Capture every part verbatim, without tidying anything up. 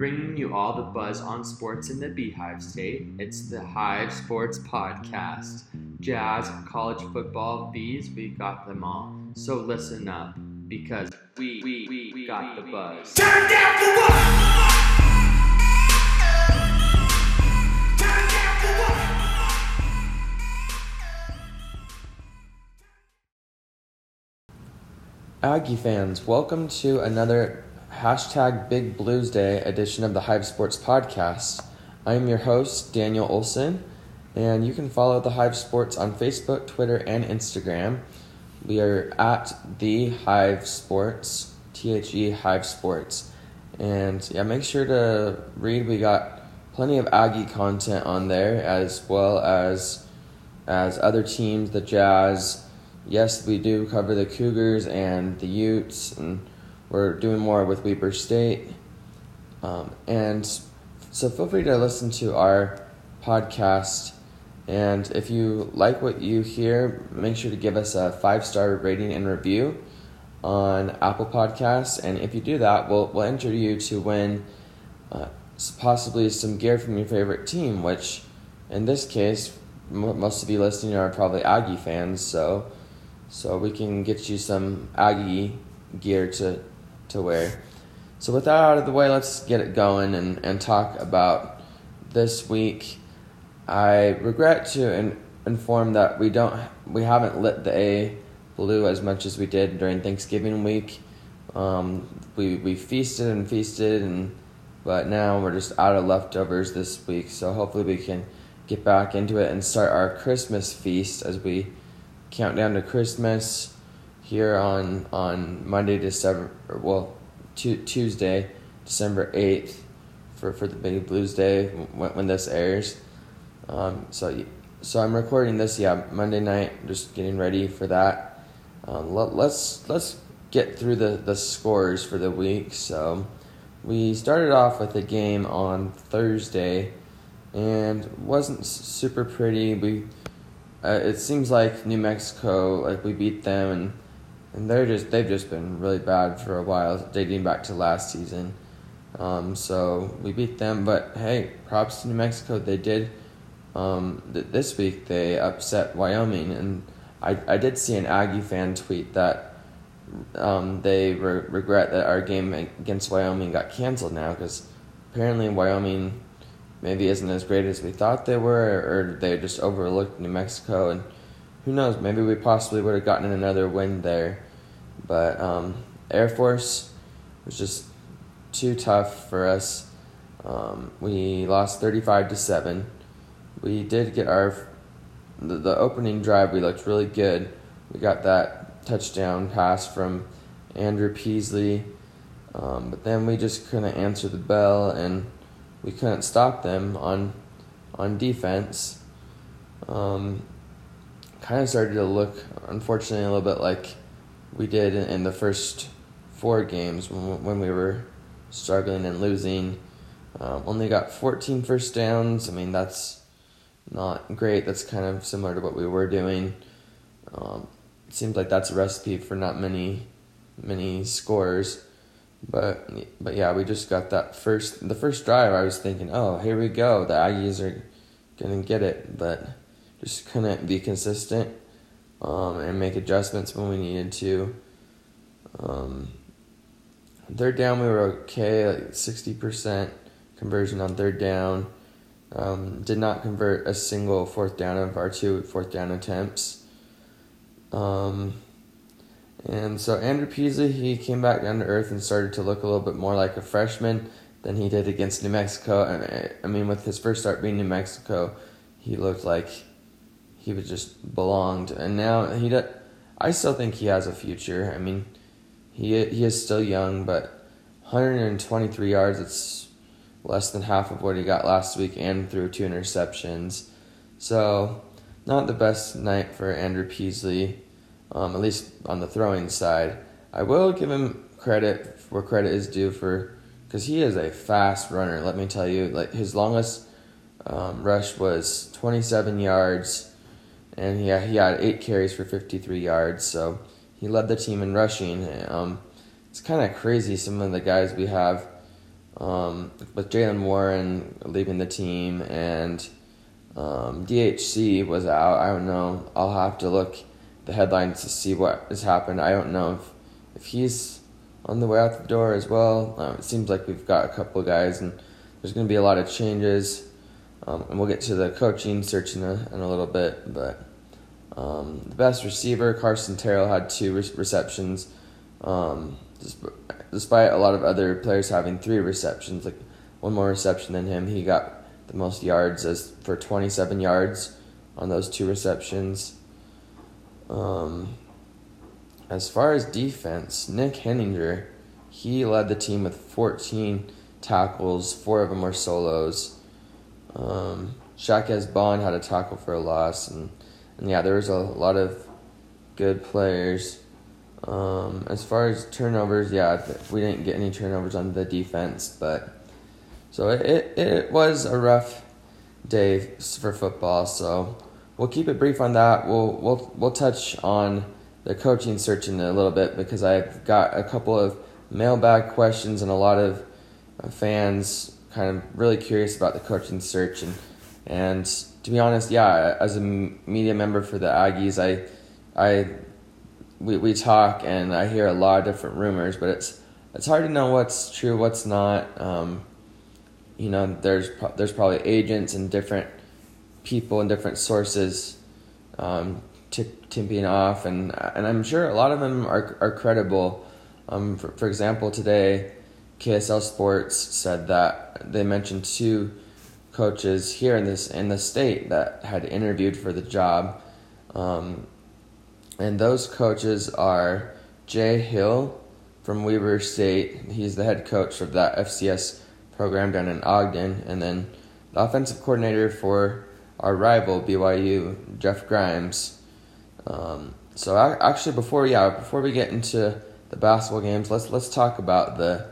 bringing you all the buzz on sports in the Beehive State. It's the Hive Sports Podcast. Jazz, college football, bees, we got them all. So listen up, because we, we, we, we got the buzz. Turn down for what? Turn down for what? Aggie fans, welcome to another hashtag Big Blues Day edition of the Hive Sports Podcast. I'm your host, Daniel Olsen, and you can follow the Hive Sports on Facebook, Twitter, and Instagram. We are at the Hive Sports, T H E Hive Sports. And yeah, make sure to read. We got plenty of Aggie content on there, as well as as other teams, the Jazz. Yes, we do cover the Cougars and the Utes, and we're doing more with Weber State. Um, and so feel free to listen to our podcast. And if you like what you hear, make sure to give us a five-star rating and review on Apple Podcasts. And if you do that, we'll, we'll enter you to win uh, possibly some gear from your favorite team, which in this case, m- most of you listening are probably Aggie fans. So, so we can get you some Aggie gear to to wear. So with that out of the way, let's get it going and, and talk about this week. I regret to in, inform that we don't we haven't lit the A blue as much as we did during Thanksgiving week. Um, we we feasted and feasted, and but now we're just out of leftovers this week. So hopefully we can get back into it and start our Christmas feast as we count down to Christmas here on on Monday, December, well, t- Tuesday, December eighth, for, for the Big Blues Day when, when this airs. Um, so so I'm recording this, yeah, Monday night, just getting ready for that. Um, let, let's let's get through the, the scores for the week. So we started off with a game on Thursday, and wasn't super pretty. We uh, it seems like New Mexico, like we beat them, and And they're just they've just been really bad for a while, dating back to last season. Um, so we beat them, but hey, props to New Mexico. They did um, th- this week. They upset Wyoming, and I I did see an Aggie fan tweet that um, they re- regret that our game against Wyoming got canceled now, because apparently Wyoming maybe isn't as great as we thought they were, or they just overlooked New Mexico. And who knows, maybe we possibly would have gotten another win there. But um, Air Force was just too tough for us. Um, we lost thirty-five to seven. We did get our... The, the opening drive, we looked really good. We got that touchdown pass from Andrew Peasley. Um, but then we just couldn't answer the bell, and we couldn't stop them on, on defense. Um... kind of started to look, unfortunately, a little bit like we did in the first four games when when we were struggling and losing. Um, only got fourteen first downs. I mean, that's not great. That's kind of similar to what we were doing. Um, it seems like that's a recipe for not many, many scores. But but yeah, we just got that first, the first drive. I was thinking, oh, here we go. The Aggies are going to get it, but just couldn't be consistent um, and make adjustments when we needed to. Um, third down, we were okay, like sixty percent conversion on third down. Um, did not convert a single fourth down of our two fourth down attempts. Um, and so Andrew Peasley, he came back down to earth and started to look a little bit more like a freshman than he did against New Mexico. And I, I mean, with his first start being New Mexico, he looked like he was just belonged, and now he. Does, I still think he has a future. I mean, he he is still young, but one hundred twenty-three yards. It's less than half of what he got last week, and threw two interceptions. So, not the best night for Andrew Peasley, um, at least on the throwing side. I will give him credit where credit is due for, because he is a fast runner. Let me tell you, like his longest um, rush was twenty-seven yards. And yeah, he had eight carries for fifty-three yards, so he led the team in rushing. Um, it's kind of crazy some of the guys we have um, with Jaylen Warren leaving the team and um, D H C was out. I don't know. I'll have to look the headlines to see what has happened. I don't know if, if he's on the way out the door as well. Um, it seems like we've got a couple of guys, and there's going to be a lot of changes. Um, and we'll get to the coaching search in a, in a little bit. But um, the best receiver, Carson Terrell, had two re- receptions. Um, despite a lot of other players having three receptions, like one more reception than him, he got the most yards as for twenty-seven yards on those two receptions. Um, as far as defense, Nick Henninger, he led the team with fourteen tackles. Four of them were solos. Um, Shaquez Bond had a tackle for a loss, and, and yeah, there was a lot of good players. Um, as far as turnovers, yeah, we didn't get any turnovers on the defense, but so it, it, it was a rough day for football. So we'll keep it brief on that. We'll we'll we'll touch on the coaching search in a little bit because I've got a couple of mailbag questions and a lot of fans kind of really curious about the coaching search. And and to be honest, yeah, as a media member for the Aggies, I I we we talk and I hear a lot of different rumors, but it's it's hard to know what's true, what's not. Um, you know, there's there's probably agents and different people and different sources um, tip, tipping off, and and I'm sure a lot of them are are credible. Um, for, for example, today, K S L Sports said that they mentioned two coaches here in this in the state that had interviewed for the job, um, and those coaches are Jay Hill from Weber State. He's the head coach of that F C S program down in Ogden, and then the offensive coordinator for our rival B Y U, Jeff Grimes. Um, so I, actually, before yeah, before we get into the basketball games, let's let's talk about the.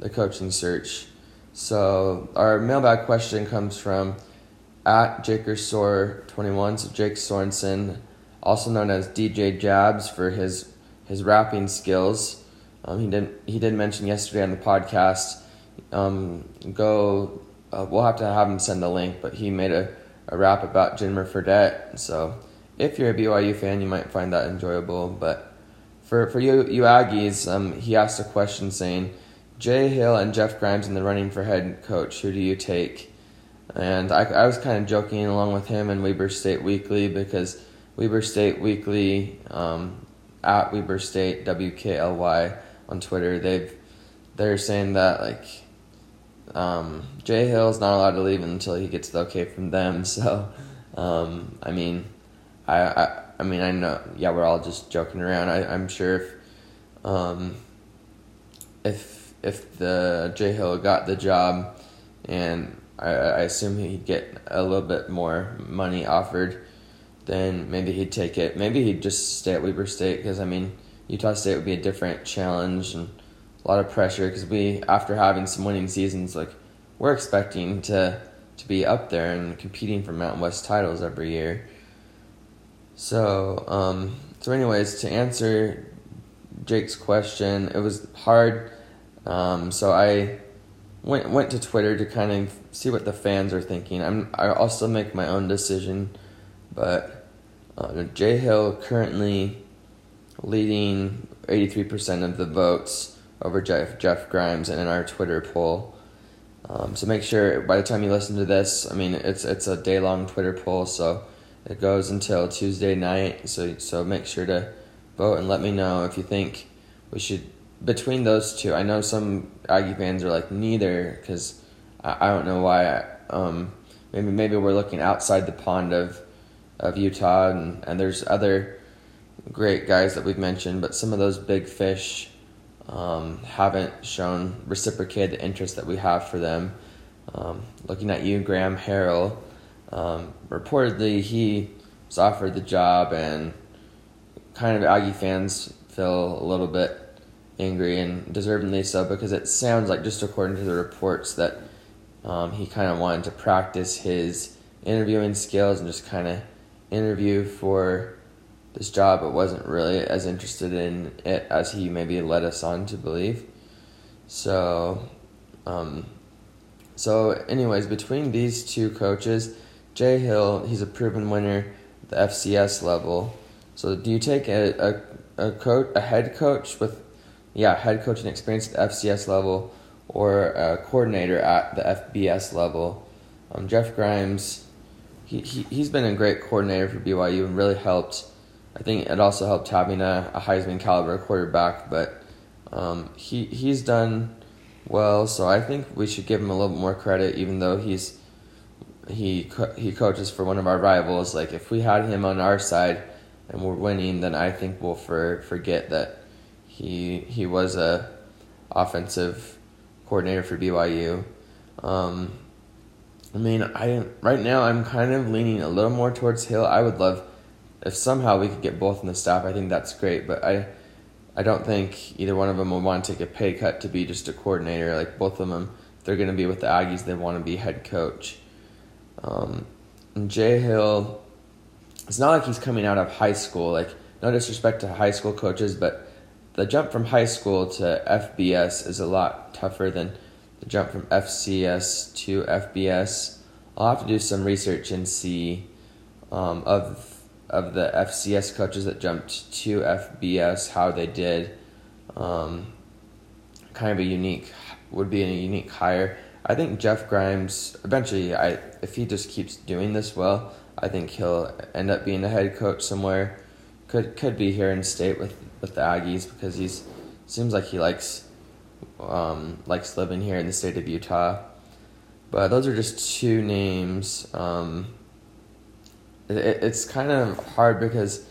the coaching search. So our mailbag question comes from at Jakersor twenty-one, so Jake Sorensen, also known as D J Jabs for his his rapping skills. Um, he did he did mention yesterday on the podcast. Um, go, uh, we'll have to have him send the link, but he made a, a rap about Jimmer Fredette. So if you're a B Y U fan, you might find that enjoyable. But for for you you Aggies, um, he asked a question saying, Jay Hill and Jeff Grimes in the running for head coach, who do you take? And I, I was kind of joking along with him and Weber State Weekly because Weber State Weekly, um, at Weber State W K L Y on Twitter, they've they're saying that like um, Jay Hill's not allowed to leave until he gets the okay from them. So um, I mean, I, I I mean I know yeah we're all just joking around. I, I'm sure if um, if If the Jay Hill got the job, and I, I assume he'd get a little bit more money offered, then maybe he'd take it. Maybe he'd just stay at Weber State because, I mean, Utah State would be a different challenge and a lot of pressure because we, after having some winning seasons, like we're expecting to, to be up there and competing for Mountain West titles every year. So, um, so anyways, to answer Jake's question, it was hard. Um, so I went went to Twitter to kind of see what the fans are thinking. I'm I'll still make my own decision, but uh, Jay Hill currently leading eighty-three percent of the votes over Jeff Jeff Grimes in our Twitter poll. Um, so make sure by the time you listen to this, I mean it's it's a day long Twitter poll, so it goes until Tuesday night. So so make sure to vote and let me know if you think we should. Between those two, I know some Aggie fans are like, neither, because I, I don't know why. Um, maybe maybe we're looking outside the pond of of Utah, and, and there's other great guys that we've mentioned, but some of those big fish um, haven't shown, reciprocated the interest that we have for them. Um, looking at you, Graham Harrell, um, reportedly he was offered the job, and kind of Aggie fans feel a little bit angry, and deservedly so, because it sounds like, just according to the reports, that um, he kind of wanted to practice his interviewing skills and just kind of interview for this job, but wasn't really as interested in it as he maybe led us on to believe. So Um, so anyways, between these two coaches, Jay Hill, he's a proven winner at the F C S level. So do you take a a, a coach, a head coach with, yeah, head coaching experience at the F C S level, or a coordinator at the F B S level? Um, Jeff Grimes, he, he, he's been a great coordinator for B Y U and really helped. I think it also helped having a, a Heisman caliber quarterback, but um, he he's done well, so I think we should give him a little more credit, even though he's he co- he coaches for one of our rivals. Like, if we had him on our side and we're winning, then I think we'll for, forget that he he was a offensive coordinator for B Y U. Um, I mean, I right now I'm kind of leaning a little more towards Hill. I would love if somehow we could get both on the staff. I think that's great, but I I don't think either one of them would want to take a pay cut to be just a coordinator. Like, both of them, if they're going to be with the Aggies, they want to be head coach. Um, and Jay Hill, it's not like he's coming out of high school. Like, no disrespect to high school coaches, but the jump from high school to F B S is a lot tougher than the jump from F C S to F B S. I'll have to do some research and see um, of of the F C S coaches that jumped to F B S, how they did. Um, kind of a unique, would be a unique hire. I think Jeff Grimes, eventually, I if he just keeps doing this well, I think he'll end up being a head coach somewhere. Could could be here in state with, with the Aggies, because he's seems like he likes um, likes living here in the state of Utah. But those are just two names. Um, it, it's kind of hard because,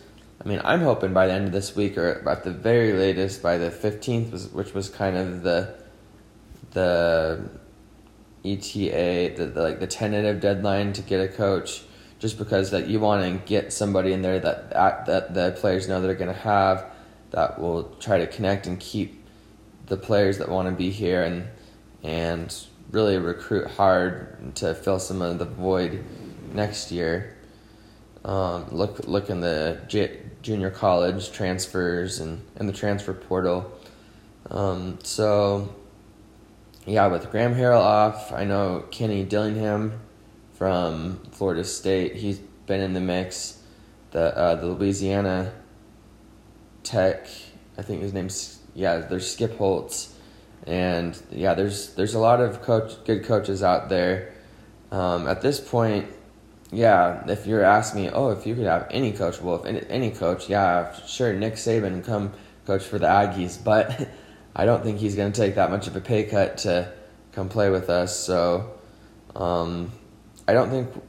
I mean, I'm hoping by the end of this week, or at the very latest by the fifteenth, which was kind of the the E T A, the, the like the tentative deadline to get a coach, just because that you want to get somebody in there that that the players know they're going to have, that will try to connect and keep the players that want to be here, and and really recruit hard to fill some of the void next year. Um, look look in the j- junior college transfers and, and the transfer portal. Um, so, yeah, with Graham Harrell off, I know Kenny Dillingham from Florida State, he's been in the mix. The uh, the Louisiana Tech, I think his name's, yeah, there's Skip Holtz. And, yeah, there's there's a lot of coach good coaches out there. Um, at this point, yeah, if you're asking me, oh, if you could have any coach, well, if any, any coach, yeah, sure, Nick Saban come coach for the Aggies, but I don't think he's going to take that much of a pay cut to come play with us. So um, I don't think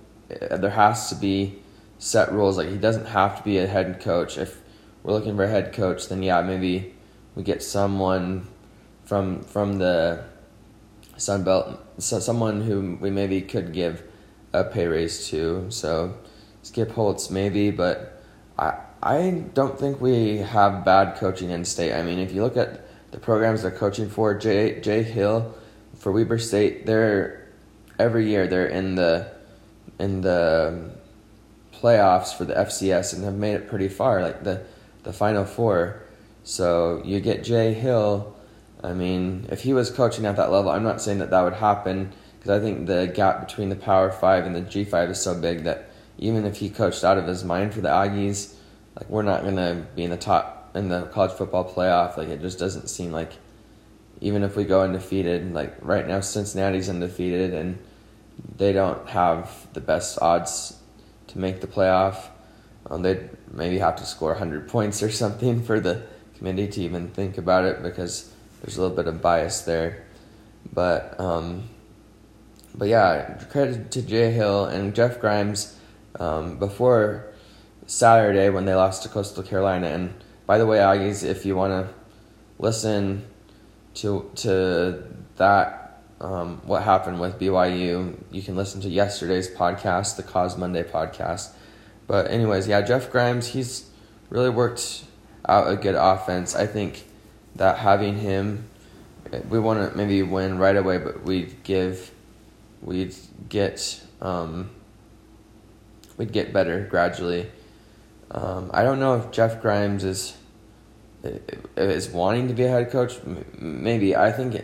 there has to be set rules. Like, he doesn't have to be a head coach. If we're looking for a head coach, then, yeah, maybe we get someone from from the Sun Belt, so someone who we maybe could give a pay raise too. So Skip Holtz maybe, but I I don't think we have bad coaching in state. I mean, if you look at the programs they're coaching for, Jay Jay Hill for Weber State, they're every year they're in the in the playoffs for the F C S and have made it pretty far, like the the Final Four. So you get Jay Hill. I mean, if he was coaching at that level, I'm not saying that that would happen, because I think the gap between the Power Five and the G five is so big that even if he coached out of his mind for the Aggies, like, we're not going to be in the top in the college football playoff. Like, it just doesn't seem like, even if we go undefeated, like right now Cincinnati's undefeated and they don't have the best odds to make the playoff. Um, they'd maybe have to score one hundred points or something for the committee to even think about it, because there's a little bit of bias there. But um, But yeah, credit to Jay Hill and Jeff Grimes. Um, before Saturday, when they lost to Coastal Carolina, and by the way, Aggies, if you want to listen to to that, um, what happened with B Y U, you can listen to yesterday's podcast, the Cause Monday podcast. But anyways, yeah, Jeff Grimes, he's really worked out a good offense. I think that having him, we want to maybe win right away, but we'd give. We'd get um, we'd get better gradually. Um, I don't know if Jeff Grimes is is wanting to be a head coach. Maybe I think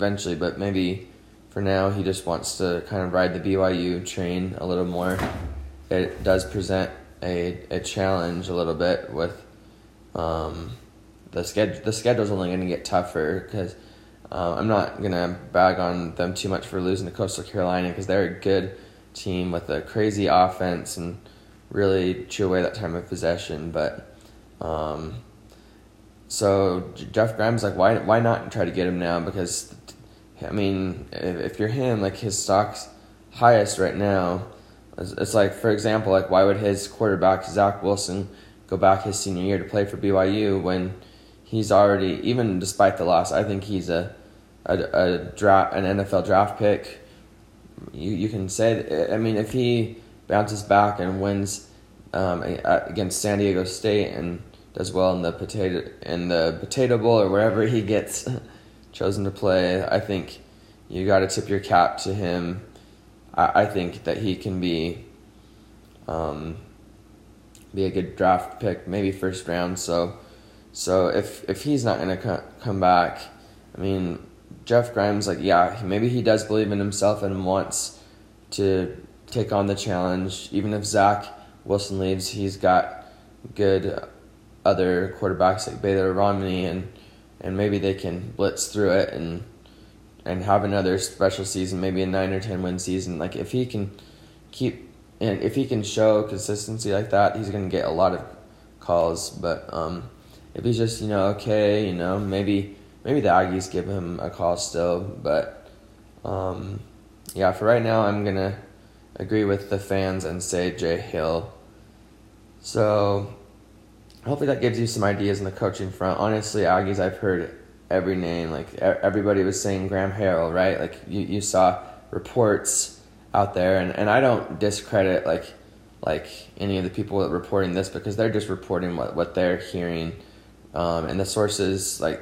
eventually, but maybe for now he just wants to kind of ride the B Y U train a little more. It does present a, a challenge a little bit with um, the schedule. The schedule's only going to get tougher because uh, I'm not going to bag on them too much for losing to Coastal Carolina because they're a good team with a crazy offense and really chew away that time of possession. But um, so Jeff Grimes, like, why why not try to get him now? Because, I mean, if, if you're him, like, his stock's highest right now. It's like, for example, like, why would his quarterback, Zach Wilson, go back his senior year to play for B Y U when he's already, even despite the loss, I think he's a a, a draft, an N F L draft pick. You you can say, that, I mean, if he bounces back and wins um, against San Diego State and does well in the potato in the Potato Bowl or wherever he gets chosen to play, I think you got to tip your cap to him. I think that he can be um, be a good draft pick, maybe first round. So so if if he's not going to come back, I mean, Jeff Grimes, like, yeah, maybe he does believe in himself and wants to take on the challenge. Even if Zach Wilson leaves, he's got good other quarterbacks like Baylor Romney, and, and maybe they can blitz through it and and have another special season, maybe a nine or ten win season. Like, if he can keep and if he can show consistency like that, he's gonna get a lot of calls. But um, if he's just, you know, okay, you know, maybe maybe the Aggies give him a call still. But um, yeah, for right now, I'm gonna agree with the fans and say Jay Hill. So hopefully that gives you some ideas on the coaching front. Honestly, Aggies, I've heard it. Every name, like, everybody was saying Graham Harrell, right? Like, you, you saw reports out there, and, and I don't discredit, like, like any of the people that are reporting this because they're just reporting what, what they're hearing, um, and the sources, like,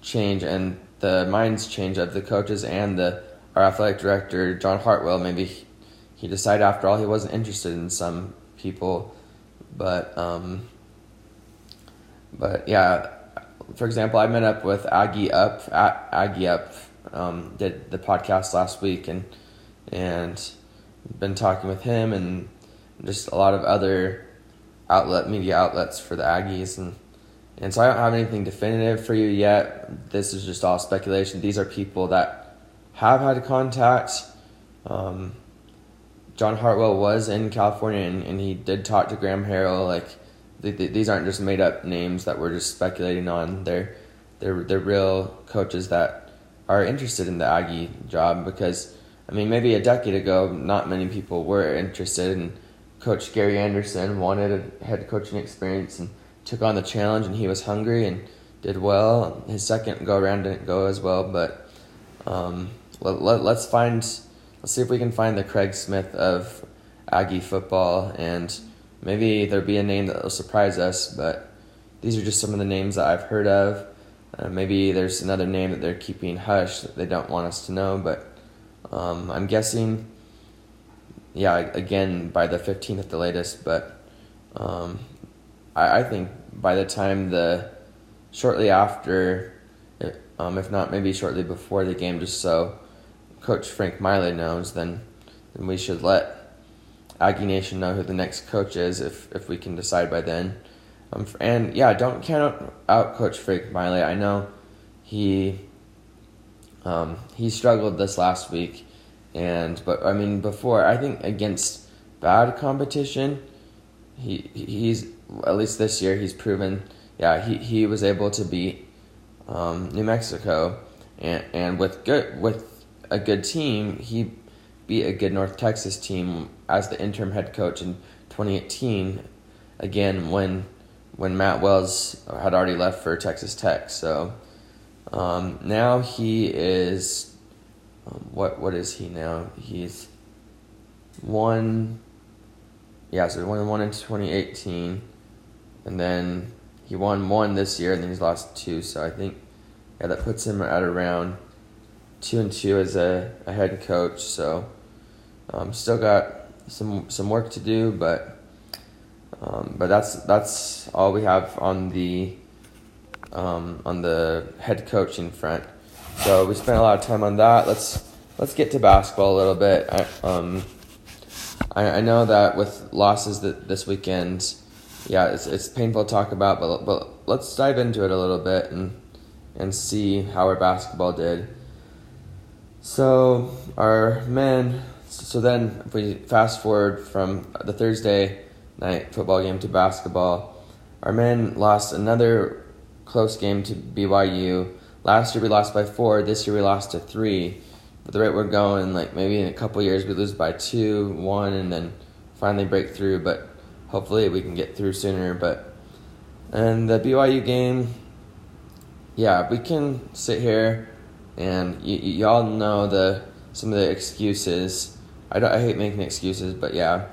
change, and the minds change of the coaches and the our athletic director, John Hartwell. Maybe he, he decided after all he wasn't interested in some people, but, um, but, yeah. For example, I met up with Aggie Up. Aggie Up um, did the podcast last week, and and been talking with him and just a lot of other outlet media outlets for the Aggies, and and so I don't have anything definitive for you yet. This is just all speculation. These are people that have had contact. Um, John Hartwell was in California, and, and he did talk to Graham Harrell, like. These aren't just made up names that we're just speculating on. They're, they're, they're real coaches that are interested in the Aggie job because, I mean, maybe a decade ago, not many people were interested. And Coach Gary Anderson wanted a head coaching experience and took on the challenge, and he was hungry and did well. His second go around didn't go as well, but um, let, let, let's find, let's see if we can find the Craig Smith of Aggie football and. Maybe there'll be a name that will surprise us, but these are just some of the names that I've heard of. Uh, maybe there's another name that they're keeping hush that they don't want us to know, but um, I'm guessing, yeah, again, by the fifteenth at the latest, but um, I, I think by the time the, shortly after, um, if not maybe shortly before the game, just so Coach Frank Maile knows, then, then we should let Aggie Nation know who the next coach is if if we can decide by then. Um, and, yeah, don't count out Coach Frank Maile. I know he um, he struggled this last week. and But, I mean, before, I think against bad competition, he he's, at least this year, he's proven, yeah, he, he was able to beat um, New Mexico. And, and with good with a good team, he beat a good North Texas team as the interim head coach in twenty eighteen, again, when when Matt Wells had already left for Texas Tech. So um, now he is, um, what what is he now? He's one, yeah, so he won one in twenty eighteen, and then he won one this year, and then he's lost two. So I think, yeah, that puts him at around two and two as a, a head coach. So um, still got Some some work to do, but um, but that's that's all we have on the um, on the head coaching front. So we spent a lot of time on that. Let's let's get to basketball a little bit. I, um, I, I know that with losses that this weekend, yeah, it's it's painful to talk about, but but let's dive into it a little bit and and see how our basketball did. So our men. So then, if we fast forward from the Thursday night football game to basketball, our men lost another close game to B Y U. Last year we lost by four. This year we lost to three. But the rate we're going, like maybe in a couple years we lose by two, one, and then finally break through. But hopefully we can get through sooner. But and the B Y U game, yeah, we can sit here and y- y- y'all know the some of the excuses. I, don't, I hate making excuses, but yeah.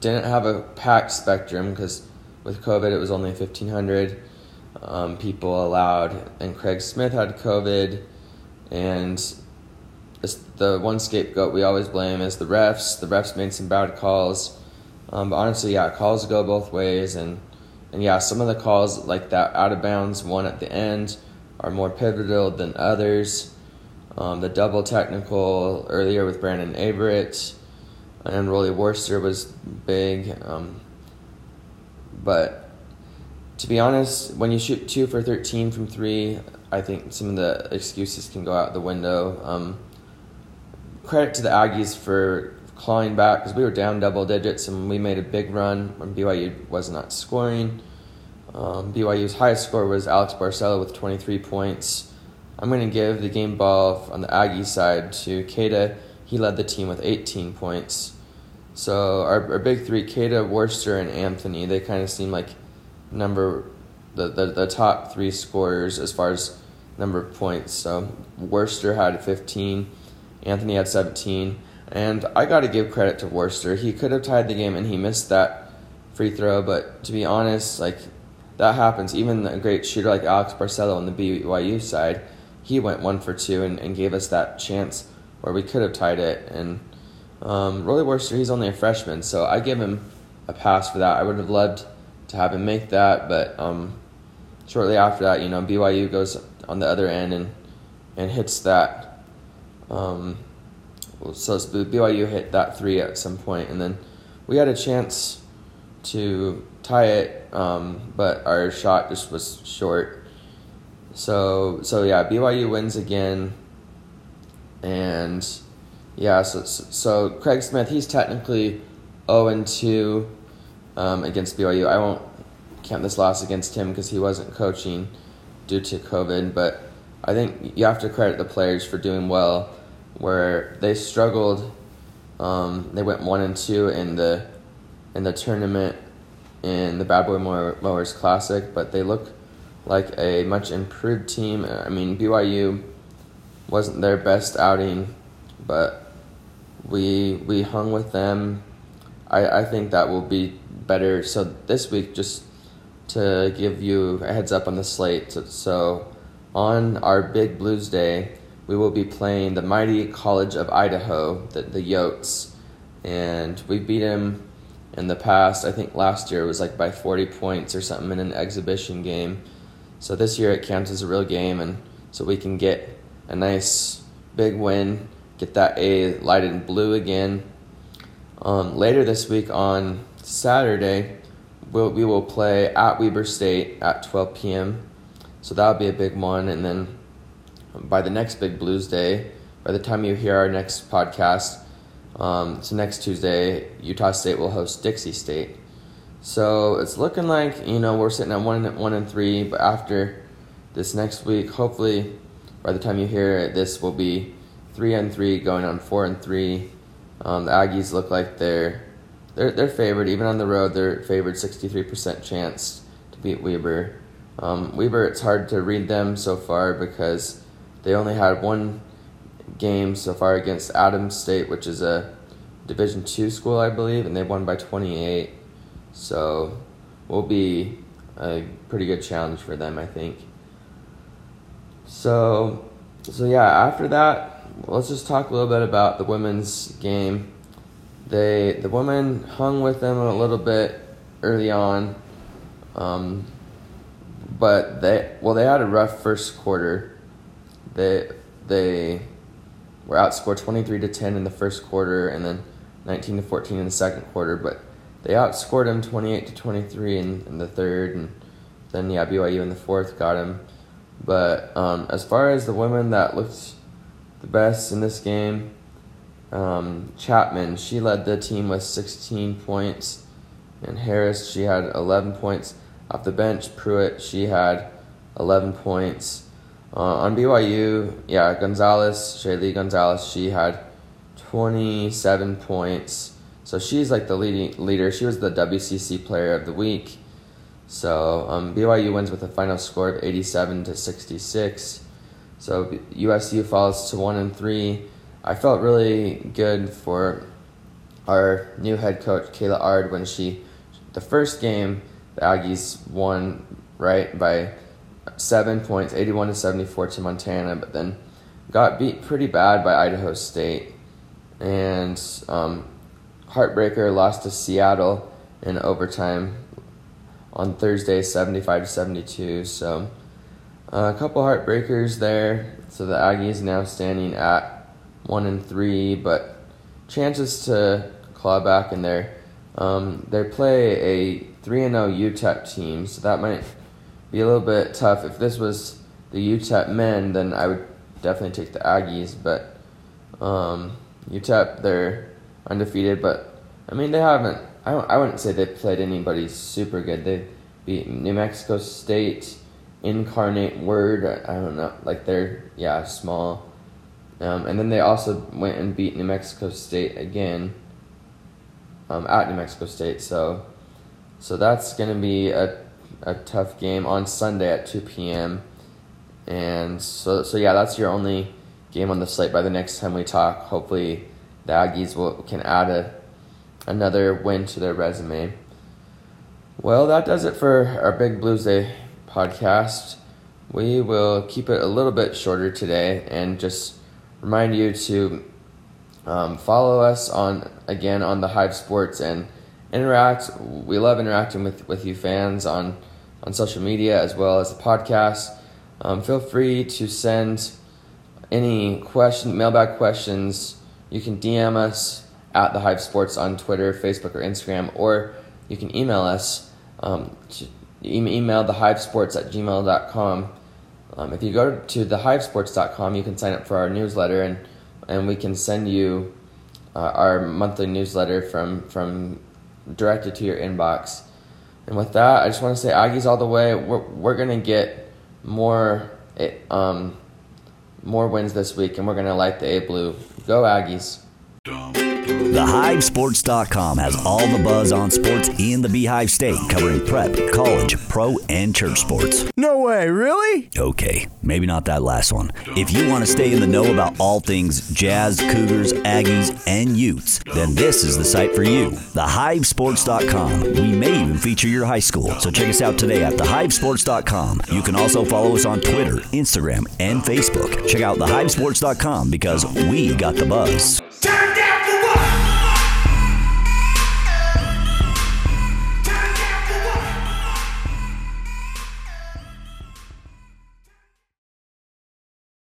Didn't have a packed spectrum because with COVID it was only fifteen hundred um, people allowed. And Craig Smith had COVID. And it's the one scapegoat we always blame is the refs. The refs made some bad calls. Um, but honestly, yeah, calls go both ways. And, and yeah, some of the calls like that out of bounds one at the end are more pivotal than others. Um, the double technical earlier with Brandon Averett and Rolly Worcester was big. Um, but to be honest, when you shoot two for thirteen from three, I think some of the excuses can go out the window. Um, credit to the Aggies for clawing back because we were down double digits and we made a big run when B Y U was not scoring. Um, B Y U's highest score was Alex Barcello with twenty-three points. I'm going to give the game ball on the Aggie side to Keita. He led the team with eighteen points. So our, our big three, Keita, Worcester, and Anthony, they kind of seem like number the, the, the top three scorers as far as number of points. So Worcester had fifteen, Anthony had seventeen, and I got to give credit to Worcester. He could have tied the game, and he missed that free throw, but to be honest, like that happens. Even a great shooter like Alex Barcello on the B Y U side, he went one for two and, and gave us that chance where we could have tied it. And um, Rolly Worcester, he's only a freshman, so I give him a pass for that. I would have loved to have him make that, but um, shortly after that, you know, B Y U goes on the other end and and hits that. Um, so B Y U hit that three at some point, and then we had a chance to tie it, um, but our shot just was short. So, so yeah, B Y U wins again, and yeah, so so Craig Smith, he's technically oh and two um, against B Y U. I won't count this loss against him because he wasn't coaching due to COVID, but I think you have to credit the players for doing well where they struggled. Um, they went one and two in the in the tournament in the Bad Boy Mowers Classic, but they look like a much improved team. I mean, B Y U wasn't their best outing, but we we hung with them. I, I think that will be better. So this week, just to give you a heads up on the slate, so, so on our Big Blues Day, we will be playing the mighty College of Idaho, the, the Yotes, and we beat them in the past. I think last year it was like by forty points or something in an exhibition game. So this year it counts as a real game, and so we can get a nice big win, get that A lighted in blue again. Um, later this week on Saturday, we'll, we will play at Weber State at twelve p.m. So that'll be a big one, and then by the next Big Blues Day, by the time you hear our next podcast, um, so next Tuesday, Utah State will host Dixie State. So it's looking like, you know, we're sitting at one, one and three, but after this next week, hopefully by the time you hear it, this will be three and three going on four and three. Um, the Aggies look like they're they're they're favored even on the road. They're favored sixty-three percent chance to beat Weber. Um, Weber, it's hard to read them so far because they only had one game so far against Adams State, which is a Division two school, I believe, and they won by twenty-eight. So, will be a pretty good challenge for them, I think. So, so yeah. After that, let's just talk a little bit about the women's game. They the women hung with them a little bit early on, um, but they well they had a rough first quarter. They they were outscored twenty-three to ten in the first quarter and then nineteen to fourteen in the second quarter, but they outscored him twenty-eight to twenty-three in, in the third, and then, yeah, B Y U in the fourth got him. But um, as far as the women that looked the best in this game, um, Chapman, she led the team with sixteen points, and Harris, she had eleven points. Off the bench, Pruitt, she had eleven points. Uh, on B Y U, yeah, Gonzalez, Shaylee Gonzalez, she had twenty-seven points. So she's like the leading leader. She was the W C C Player of the Week. So um, B Y U wins with a final score of eighty-seven to sixty-six. So U S U falls to one and three. I felt really good for our new head coach Kayla Ard when she, the first game, the Aggies won right by seven points, eighty-one to seventy-four to Montana, but then got beat pretty bad by Idaho State, and um. Heartbreaker lost to Seattle in overtime on Thursday, seventy-five to seventy-two. So uh, a couple heartbreakers there. So the Aggies now standing at one and three, but chances to claw back in there. Um, they play a three and zero U T E P team, so that might be a little bit tough. If this was the U T E P men, then I would definitely take the Aggies, but um, U T E P, they're undefeated, but I mean, they haven't, I, I wouldn't say they've played anybody super good. They beat New Mexico State, Incarnate Word, I, I don't know, like they're, yeah, small. Um, and then they also went and beat New Mexico State again um, at New Mexico State. So so that's going to be a a tough game on Sunday at two p.m. And so, so yeah, that's your only game on the slate. By the next time we talk, hopefully the Aggies will, can add a, another win to their resume. Well, that does it for our Big Blues Day podcast. We will keep it a little bit shorter today and just remind you to um, follow us on, again, on the Hive Sports and interact. We love interacting with, with you fans on, on social media as well as the podcast. Um, feel free to send any question, mailbag questions. You can D M us at The Hive Sports on Twitter, Facebook, or Instagram, or you can email us. Um, email the hive sports at gmail dot com. Um, if you go to the hive sports dot com, you can sign up for our newsletter, and, and we can send you uh, our monthly newsletter from, from directed to your inbox. And with that, I just want to say Aggies all the way. We're, we're going to get more... It, um, more wins this week, and we're going to light the A-Blue. Go Aggies. the hive sports dot com has all the buzz on sports in the Beehive State, covering prep, college, pro, and church sports. No way, really? Okay, maybe not that last one. If you want to stay in the know about all things Jazz, Cougars, Aggies, and Utes, then this is the site for you, the hive sports dot com. We may even feature your high school, so check us out today at the hive sports dot com. You can also follow us on Twitter, Instagram, and Facebook. Check out the hive sports dot com because we got the buzz.